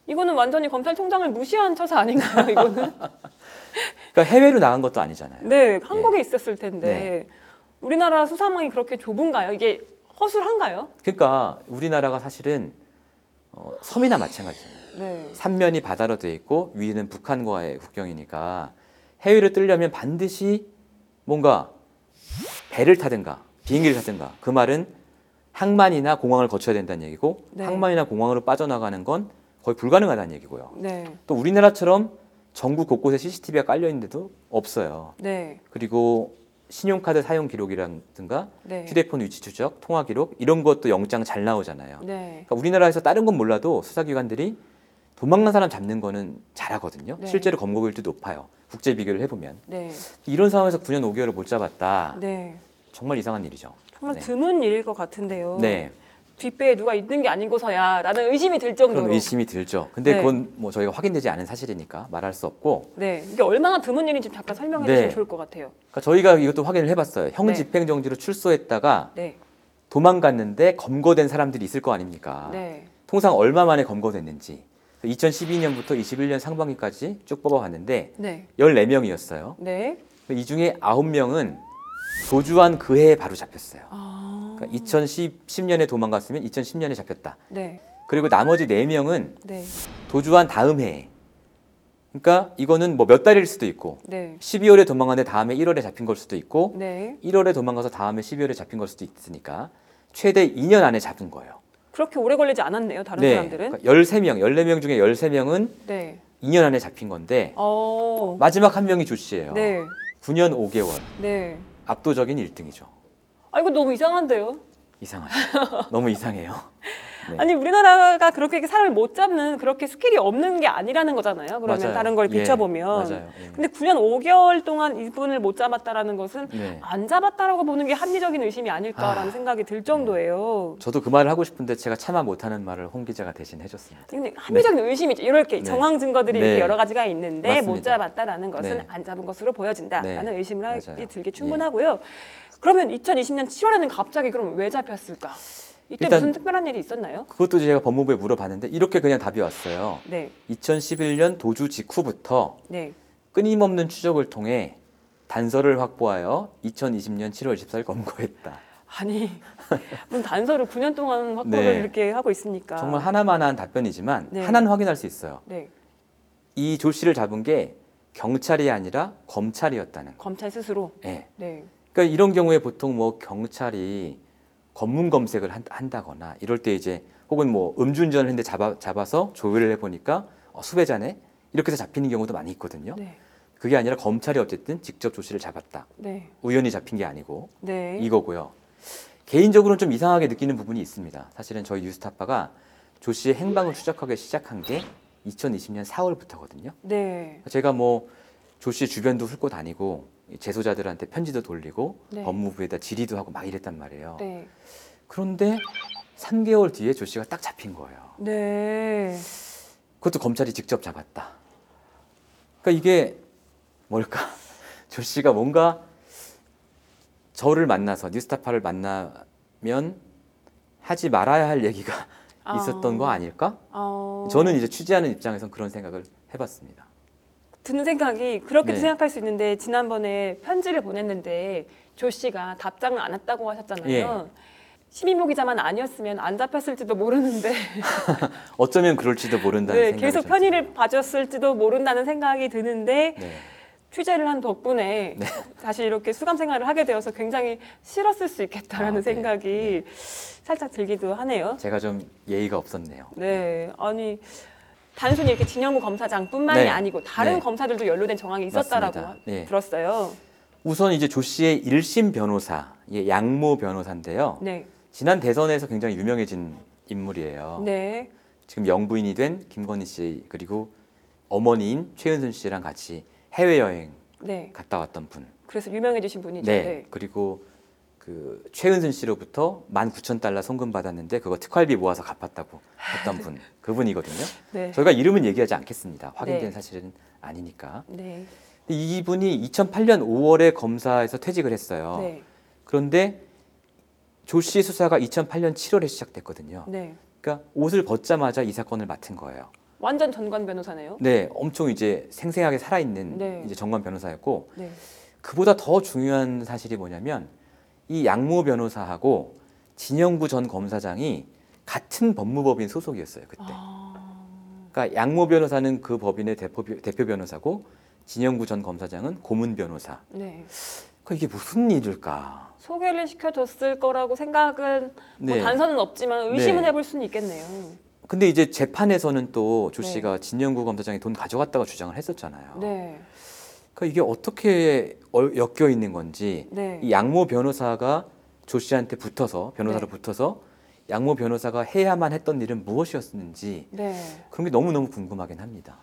이거는 완전히 검찰총장을 무시한 처사 아닌가요? 이거는. 그러니까 해외로 나간 것도 아니잖아요. 네, 한국에 예. 있었을 텐데 네. 우리나라 수사망이 그렇게 좁은가요? 이게 허술한가요? 그러니까 우리나라가 사실은 어, 섬이나 마찬가지예요. 네. 삼면이 바다로 돼 있고 위는 북한과의 국경이니까 해외로 뜨려면 반드시 뭔가 배를 타든가 비행기를 타든가. 그 말은 항만이나 공항을 거쳐야 된다는 얘기고 네. 항만이나 공항으로 빠져나가는 건 거의 불가능하다는 얘기고요. 네. 또 우리나라처럼 전국 곳곳에 씨씨티비가 깔려있는데도 없어요. 네. 그리고 신용카드 사용 기록이라든가 네. 휴대폰 위치 추적, 통화 기록 이런 것도 영장 잘 나오잖아요. 네. 그러니까 우리나라에서 다른 건 몰라도 수사기관들이 도망간 사람 잡는 거는 잘하거든요. 네. 실제로 검거율도 높아요. 국제 비교를 해보면. 네. 이런 상황에서 구 년 오 개월을 못 잡았다. 네. 정말 이상한 일이죠. 정말 네. 드문 일일 것 같은데요. 네. 뒷배에 누가 있는 게 아니고서야 라는 의심이 들 정도로. 그럼 의심이 들죠. 근데 네. 그건 뭐 저희가 확인되지 않은 사실이니까 말할 수 없고. 네. 이게 얼마나 드문 일인지 잠깐 설명해 네. 주시면 좋을 것 같아요. 그러니까 저희가 이것도 확인을 해봤어요. 형 집행정지로 네. 출소했다가 네. 도망갔는데 검거된 사람들이 있을 거 아닙니까. 네. 통상 얼마 만에 검거됐는지. 이천십이 년부터 이십일 년 상반기까지 쭉 뽑아봤는데 네. 열네 명이었어요. 네. 이 중에 아홉 명은 도주한 그 해에 바로 잡혔어요. 아... 그러니까 이천십 년에 도망갔으면 이천십 년에 잡혔다. 네. 그리고 나머지 네 명은 네. 도주한 다음 해에. 그러니까 이거는 뭐 몇 달일 수도 있고 네. 십이월에 도망갔는데 다음에 일월에 잡힌 걸 수도 있고 네. 일월에 도망가서 다음에 십이월에 잡힌 걸 수도 있으니까 최대 이 년 안에 잡은 거예요. 그렇게 오래 걸리지 않았네요. 다른 네. 사람들은. 그러니까 열세 명, 열네 명 중에 열세 명은 네. 이 년 안에 잡힌 건데 오. 마지막 한 명이 조 씨예요. 네. 구 년 오 개월. 네. 압도적인 일 등이죠. 아, 이거 너무 이상한데요? 이상하죠. 너무 이상해요. 네. 아니, 우리나라가 그렇게 사람을 못 잡는 그렇게 스킬이 없는 게 아니라는 거잖아요. 그러면 맞아요. 다른 걸 비춰보면. 예, 맞아요. 예. 근데 구 년 오 개월 동안 이분을 못 잡았다라는 것은 네. 안 잡았다라고 보는 게 합리적인 의심이 아닐까라는 아, 생각이 들 정도예요. 네. 저도 그 말을 하고 싶은데 제가 차마 못하는 말을 홍 기자가 대신 해줬습니다. 근데 합리적인 네. 의심이죠. 이렇게 네. 정황 증거들이 네. 이렇게 여러 가지가 있는데 맞습니다. 못 잡았다라는 것은 네. 안 잡은 것으로 보여진다라는 네. 의심을 하기 들게 충분하고요. 예. 그러면 이천이십 년 칠월에는 갑자기 그럼 왜 잡혔을까? 이때 무슨 특별한 일이 있었나요? 그것도 제가 법무부에 물어봤는데 이렇게 그냥 답이 왔어요. 네. 이천십일 년 도주 직후부터 네. 끊임없는 추적을 통해 단서를 확보하여 이천이십 년 칠월 이십사 일 검거했다. 아니, 무슨 단서를 구 년 동안 확보를 네. 이렇게 하고 있으니까. 정말 하나만한 답변이지만 네. 하나는 확인할 수 있어요. 네. 이 조 씨를 잡은 게 경찰이 아니라 검찰이었다는. 검찰 스스로? 네. 네. 그러니까 이런 경우에 보통 뭐 경찰이 검문 검색을 한, 한다거나 이럴 때 이제 혹은 뭐 음주운전을 했는데 잡아, 잡아서 조회를 해보니까 어, 수배자네? 이렇게 해서 잡히는 경우도 많이 있거든요. 네. 그게 아니라 검찰이 어쨌든 직접 조 씨를 잡았다. 네. 우연히 잡힌 게 아니고 네. 이거고요. 개인적으로는 좀 이상하게 느끼는 부분이 있습니다. 사실은 저희 뉴스타파가 조 씨의 행방을 추적하기 시작한 게 이천이십 년 사 월부터거든요. 네. 제가 뭐 조 씨 주변도 훑고 다니고 재소자들한테 편지도 돌리고 네. 법무부에다 질의도 하고 막 이랬단 말이에요. 네. 그런데 삼 개월 뒤에 조 씨가 딱 잡힌 거예요. 네. 그것도 검찰이 직접 잡았다. 그러니까 이게 뭘까? 조 씨가 뭔가 저를 만나서 뉴스타파를 만나면 하지 말아야 할 얘기가 아... 있었던 거 아닐까? 아... 저는 이제 취재하는 입장에선 그런 생각을 해봤습니다. 드는 생각이 그렇게도 네. 생각할 수 있는데 지난번에 편지를 보냈는데 조 씨가 답장을 안 했다고 하셨잖아요. 예. 신민복 기자만 아니었으면 안 잡혔을지도 모르는데 어쩌면 그럴지도 모른다는 네, 생각이 계속 좀... 편의를 봐줬을지도 모른다는 생각이 드는데 네. 취재를 한 덕분에 네. 다시 이렇게 수감 생활을 하게 되어서 굉장히 싫었을 수 있겠다라는 아, 네. 생각이 네. 살짝 들기도 하네요. 제가 좀 예의가 없었네요. 네, 아니... 단순히 이렇게 진영구 검사장뿐만이 네. 아니고 다른 네. 검사들도 연루된 정황이 있었다라고 네. 들었어요. 우선 이제 조 씨의 일심 변호사, 예, 양모 변호사인데요. 네. 지난 대선에서 굉장히 유명해진 인물이에요. 네. 지금 영부인이 된 김건희 씨 그리고 어머니인 최은순 씨랑 같이 해외여행 네. 갔다 왔던 분. 그래서 유명해지신 분이죠. 네. 네. 그리고 그 최은순 씨로부터 만 구천 달러 송금 받았는데 그거 특활비 모아서 갚았다고 했던 분, 그분이거든요. 네. 저희가 이름은 얘기하지 않겠습니다. 확인된 네. 사실은 아니니까. 네. 이분이 이천팔 년 오 월에 검사에서 퇴직을 했어요. 네. 그런데 조 씨 수사가 이천팔 년 칠월에 시작됐거든요. 네. 그러니까 옷을 벗자마자 이 사건을 맡은 거예요. 완전 전관 변호사네요. 네, 엄청 이제 생생하게 살아있는 네. 이제 전관 변호사였고 네. 그보다 더 중요한 사실이 뭐냐면 이 양모 변호사하고 진영구 전 검사장이 같은 법무법인 소속이었어요. 그때. 아... 그러니까 양모 변호사는 그 법인의 대표, 대표 변호사고 진영구 전 검사장은 고문 변호사. 네. 그러니까 이게 무슨 일일까? 소개를 시켜줬을 거라고 생각은 네. 뭐 단서는 없지만 의심은 네. 해볼 수는 있겠네요. 근데 이제 재판에서는 또 조 씨가 네. 진영구 검사장이 돈 가져갔다고 주장을 했었잖아요. 네. 그러니까 이게 어떻게 엮여 있는 건지 네. 이 양모 변호사가 조 씨한테 붙어서 변호사로 네. 붙어서 양모 변호사가 해야만 했던 일은 무엇이었는지 네. 그런 게 너무너무 궁금하긴 합니다.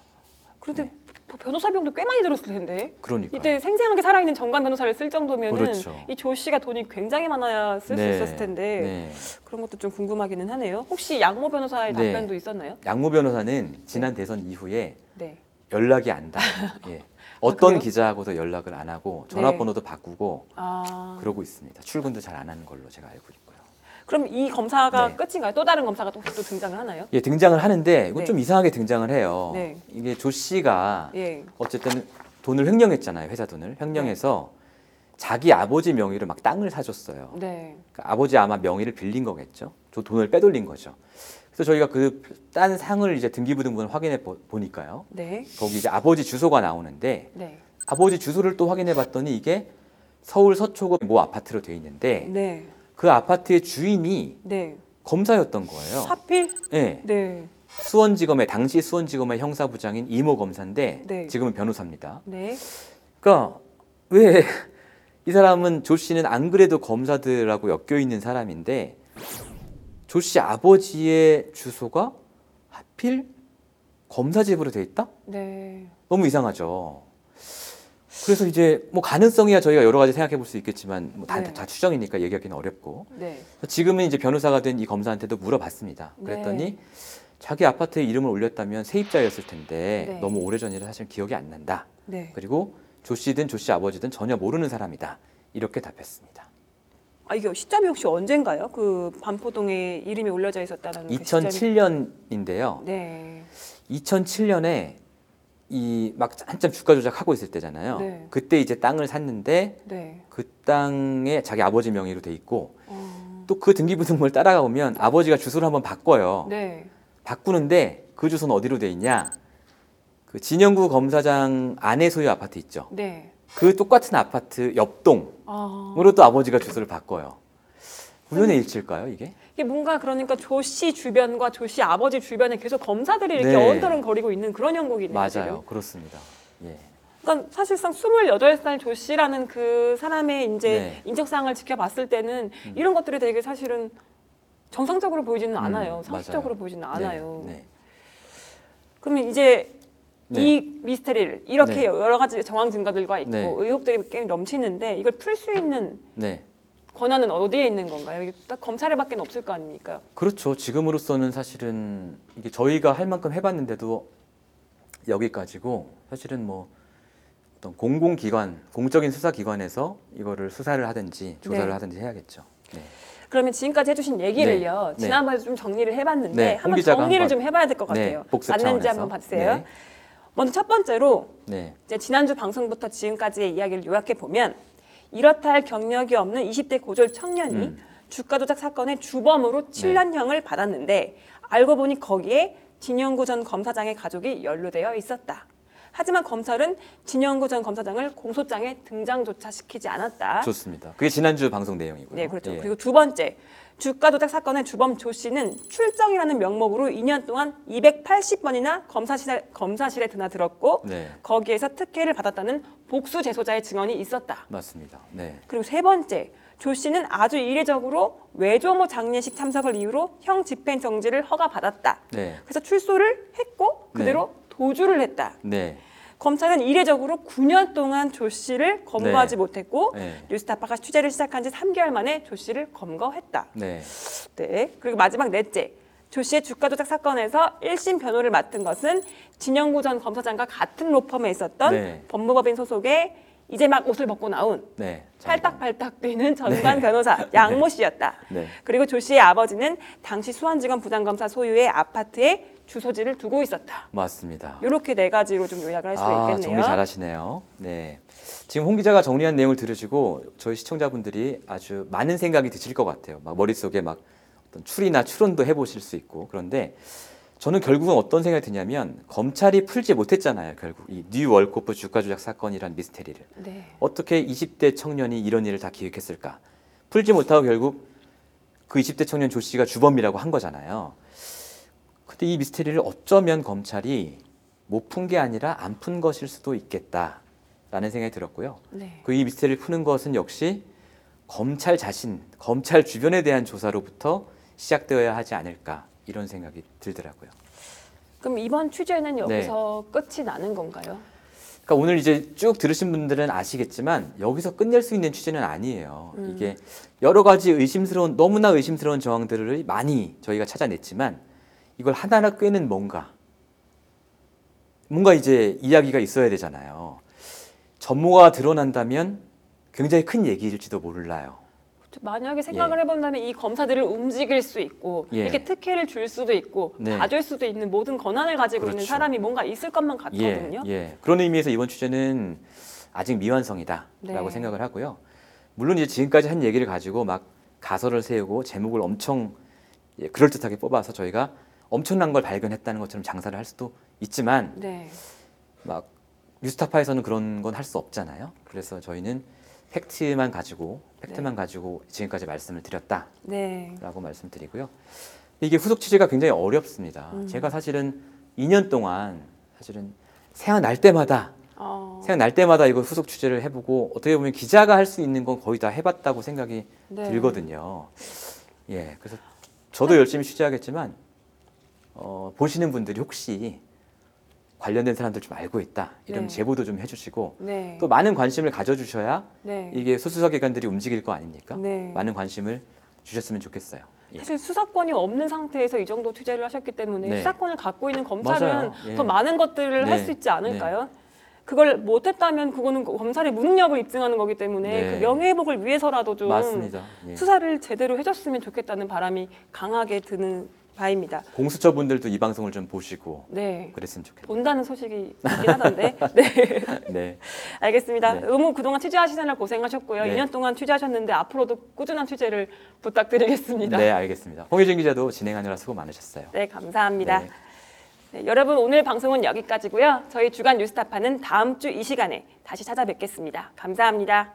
그런데 네. 변호사 비용도 꽤 많이 들었을 텐데. 그러니까 이때 생생하게 살아있는 전관 변호사를 쓸 정도면은 그렇죠. 이 조 씨가 돈이 굉장히 많아야 쓸 수 네. 있었을 텐데 네. 그런 것도 좀 궁금하기는 하네요. 혹시 양모 변호사의 네. 답변도 있었나요? 양모 변호사는 지난 대선 이후에 네. 연락이 안 닿아요. 예. 어떤 아, 기자하고도 연락을 안 하고 전화번호도 네. 바꾸고 아... 그러고 있습니다. 출근도 잘 안 하는 걸로 제가 알고 있고요. 그럼 이 검사가 네. 끝인가요? 또 다른 검사가 또, 또 등장을 하나요? 예, 등장을 하는데 이건 네. 좀 이상하게 등장을 해요. 네. 이게 조 씨가 네. 어쨌든 돈을 횡령했잖아요. 회사 돈을 횡령해서 네. 자기 아버지 명의로 막 땅을 사줬어요. 네. 그러니까 아버지 아마 명의를 빌린 거겠죠. 저 돈을 빼돌린 거죠. 그래서 저희가 그 딴 상을 이제 등기부등본 확인해 보, 보니까요. 네. 거기 이제 아버지 주소가 나오는데 네. 아버지 주소를 또 확인해 봤더니 이게 서울 서초구 모 아파트로 돼 있는데. 네. 그 아파트의 주인이 네. 검사였던 거예요. 하필? 네. 네. 수원지검의 당시 수원지검의 형사부장인 이모 검사인데 네. 지금은 변호사입니다. 네. 그러니까 왜 이 사람은 조 씨는 안 그래도 검사들하고 엮여 있는 사람인데 조 씨 아버지의 주소가 하필 검사 집으로 돼 있다? 네. 너무 이상하죠. 그래서 이제 뭐 가능성이야 저희가 여러 가지 생각해 볼 수 있겠지만 뭐 다, 네. 다 추정이니까 얘기하기는 어렵고 네. 지금은 이제 변호사가 된 이 검사한테도 물어봤습니다. 그랬더니 네. 자기 아파트에 이름을 올렸다면 세입자였을 텐데 네. 너무 오래전이라 사실 기억이 안 난다. 네. 그리고 조 씨든 조 씨 아버지든 전혀 모르는 사람이다. 이렇게 답했습니다. 아 이게 시점이 혹시 언젠가요? 그 반포동에 이름이 올려져 있었다는 이천칠 년인데요. 그 네. 이천칠 년에 이 막 한참 주가 조작하고 있을 때잖아요. 네. 그때 이제 땅을 샀는데 네. 그 땅에 자기 아버지 명의로 돼 있고 어... 또 그 등기부등본을 따라가 보면 아버지가 주소를 한번 바꿔요. 네. 바꾸는데 그 주소는 어디로 돼 있냐? 그 진영구 검사장 아내 소유 아파트 있죠. 네. 그 똑같은 아파트 옆동으로 어... 또 아버지가 주소를 바꿔요. 우연의 일치일까요, 이게? 이게 뭔가 그러니까 조 씨 주변과 조 씨 아버지 주변에 계속 검사들이 이렇게 네. 어른더른거리고 있는 그런 형국이네요. 맞아요. 지금. 그렇습니다. 예. 그러니까 사실상 스물여덟 살 조 씨라는 그 사람의 이제 네. 인적사항을 지켜봤을 때는 음. 이런 것들이 되게 사실은 정상적으로 보이지는 않아요. 음, 상식적으로 보이지는 않아요. 네. 네. 그러면 이제 네. 이 미스터리를 이렇게 네. 여러 가지 정황 증거들과 있고 네. 의혹들이 꽤 넘치는데 이걸 풀 수 있는 네. 권한은 어디에 있는 건가요? 이게 딱 검찰에 밖에 없을 거 아닙니까? 그렇죠. 지금으로서는 사실은 이게 저희가 할 만큼 해봤는데도 여기까지고 사실은 뭐 어떤 공공기관, 공적인 수사기관에서 이거를 수사를 하든지 조사를 네. 하든지 해야겠죠. 네. 그러면 지금까지 해주신 얘기를요. 네. 지난번에 좀 정리를 해봤는데 네. 한번 정리를 한번 좀 해봐야 될 것 같아요. 네. 복습 맞는지 차원에서. 한번 봐주세요. 네. 먼저 첫 번째로 네. 이제 지난주 방송부터 지금까지의 이야기를 요약해보면 이렇다 할 경력이 없는 이십 대 고졸 청년이 음. 주가 조작 사건의 주범으로 칠 년형을 네. 받았는데 알고 보니 거기에 진영구 전 검사장의 가족이 연루되어 있었다. 하지만 검찰은 진영구 전 검사장을 공소장에 등장조차 시키지 않았다. 좋습니다. 그게 지난주 방송 내용이고요. 네, 그렇죠. 예. 그리고 두 번째, 주가 조작 사건의 주범 조 씨는 출정이라는 명목으로 이 년 동안 이백팔십 번이나 검사실, 검사실에 드나들었고 네. 거기에서 특혜를 받았다는 복수 재소자의 증언이 있었다. 맞습니다. 네. 그리고 세 번째, 조 씨는 아주 이례적으로 외조모 장례식 참석을 이유로 형 집행 정지를 허가받았다. 네. 그래서 출소를 했고 그대로 네. 도주를 했다. 네. 검찰은 이례적으로 구 년 동안 조 씨를 검거하지 네. 못했고 네. 뉴스타파가 취재를 시작한 지 삼 개월 만에 조 씨를 검거했다. 네. 네. 그리고 마지막 넷째, 조 씨의 주가 조작 사건에서 일 심 변호를 맡은 것은 진영구 전 검사장과 같은 로펌에 있었던 네. 법무법인 소속의 이제 막 옷을 벗고 나온 네, 팔딱팔딱 뛰는 전관 네. 변호사 양모 씨였다. 네. 그리고 조 씨의 아버지는 당시 수원지검 부장검사 소유의 아파트에 주소지를 두고 있었다. 맞습니다. 이렇게 네 가지로 좀 요약을 할 수 아, 있겠네요. 정리 잘하시네요. 네, 지금 홍 기자가 정리한 내용을 들으시고 저희 시청자분들이 아주 많은 생각이 드실 것 같아요. 막 머릿속에 막 어떤 추리나 추론도 해보실 수 있고. 그런데 저는 결국은 어떤 생각이 드냐면 검찰이 풀지 못했잖아요. 결국 이 뉴월코프 주가 조작 사건이란 미스테리를. 네. 어떻게 이십 대 청년이 이런 일을 다 기획했을까. 풀지 못하고 결국 그 이십 대 청년 조 씨가 주범이라고 한 거잖아요. 근데 이 미스테리를 어쩌면 검찰이 못 푼 게 아니라 안 푼 것일 수도 있겠다라는 생각이 들었고요. 네. 그 이 미스테리를 푸는 것은 역시 검찰 자신, 검찰 주변에 대한 조사로부터 시작되어야 하지 않을까. 이런 생각이 들더라고요. 그럼 이번 취재는 여기서 네. 끝이 나는 건가요? 그러니까 오늘 이제 쭉 들으신 분들은 아시겠지만 여기서 끝낼 수 있는 취재는 아니에요. 음. 이게 여러 가지 의심스러운, 너무나 의심스러운 정황들을 많이 저희가 찾아냈지만 이걸 하나하나 꿰는 뭔가, 뭔가 이제 이야기가 있어야 되잖아요. 전모가 드러난다면 굉장히 큰 얘기일지도 몰라요. 만약에 생각을 예. 해본다면 이 검사들을 움직일 수 있고 예. 이렇게 특혜를 줄 수도 있고 네. 봐줄 수도 있는 모든 권한을 가지고 그렇죠. 있는 사람이 뭔가 있을 것만 같거든요. 예. 예. 그런 의미에서 이번 취재는 아직 미완성이다라고 네. 생각을 하고요. 물론 이제 지금까지 한 얘기를 가지고 막 가설을 세우고 제목을 엄청 예, 그럴듯하게 뽑아서 저희가 엄청난 걸 발견했다는 것처럼 장사를 할 수도 있지만 네. 막 뉴스타파에서는 그런 건 할 수 없잖아요. 그래서 저희는 팩트만 가지고 팩트만 네. 가지고 지금까지 말씀을 드렸다라고 네. 말씀드리고요. 이게 후속 취재가 굉장히 어렵습니다. 음. 제가 사실은 이 년 동안 사실은 생각날 때마다 어. 생각날 때마다 이거 후속 취재를 해보고 어떻게 보면 기자가 할 수 있는 건 거의 다 해봤다고 생각이 네. 들거든요. 예, 그래서 저도 열심히 취재하겠지만 어, 보시는 분들이 혹시 관련된 사람들 좀 알고 있다. 이런 네. 제보도 좀 해주시고 네. 또 많은 관심을 가져주셔야 네. 이게 수사기관들이 움직일 거 아닙니까? 네. 많은 관심을 주셨으면 좋겠어요. 예. 사실 수사권이 없는 상태에서 이 정도 취재를 하셨기 때문에 네. 수사권을 갖고 있는 검찰은 예. 더 많은 것들을 네. 할 수 있지 않을까요? 네. 그걸 못했다면 그거는 검찰의 무능력을 입증하는 거기 때문에 네. 그 명예회복을 위해서라도 좀 예. 수사를 제대로 해줬으면 좋겠다는 바람이 강하게 드는 바입니다. 공수처 분들도 이 방송을 좀 보시고 네. 그랬으면 좋겠네요. 본다는 소식이 있긴 하던데. 네. 네. 알겠습니다. 네. 너무 그동안 취재하시느라 고생하셨고요. 네. 이 년 동안 취재하셨는데 앞으로도 꾸준한 취재를 부탁드리겠습니다. 네, 알겠습니다. 홍여진 기자도 진행하느라 수고 많으셨어요. 네, 감사합니다. 네. 네, 여러분 오늘 방송은 여기까지고요. 저희 주간 뉴스타파는 다음 주 이 시간에 다시 찾아뵙겠습니다. 감사합니다.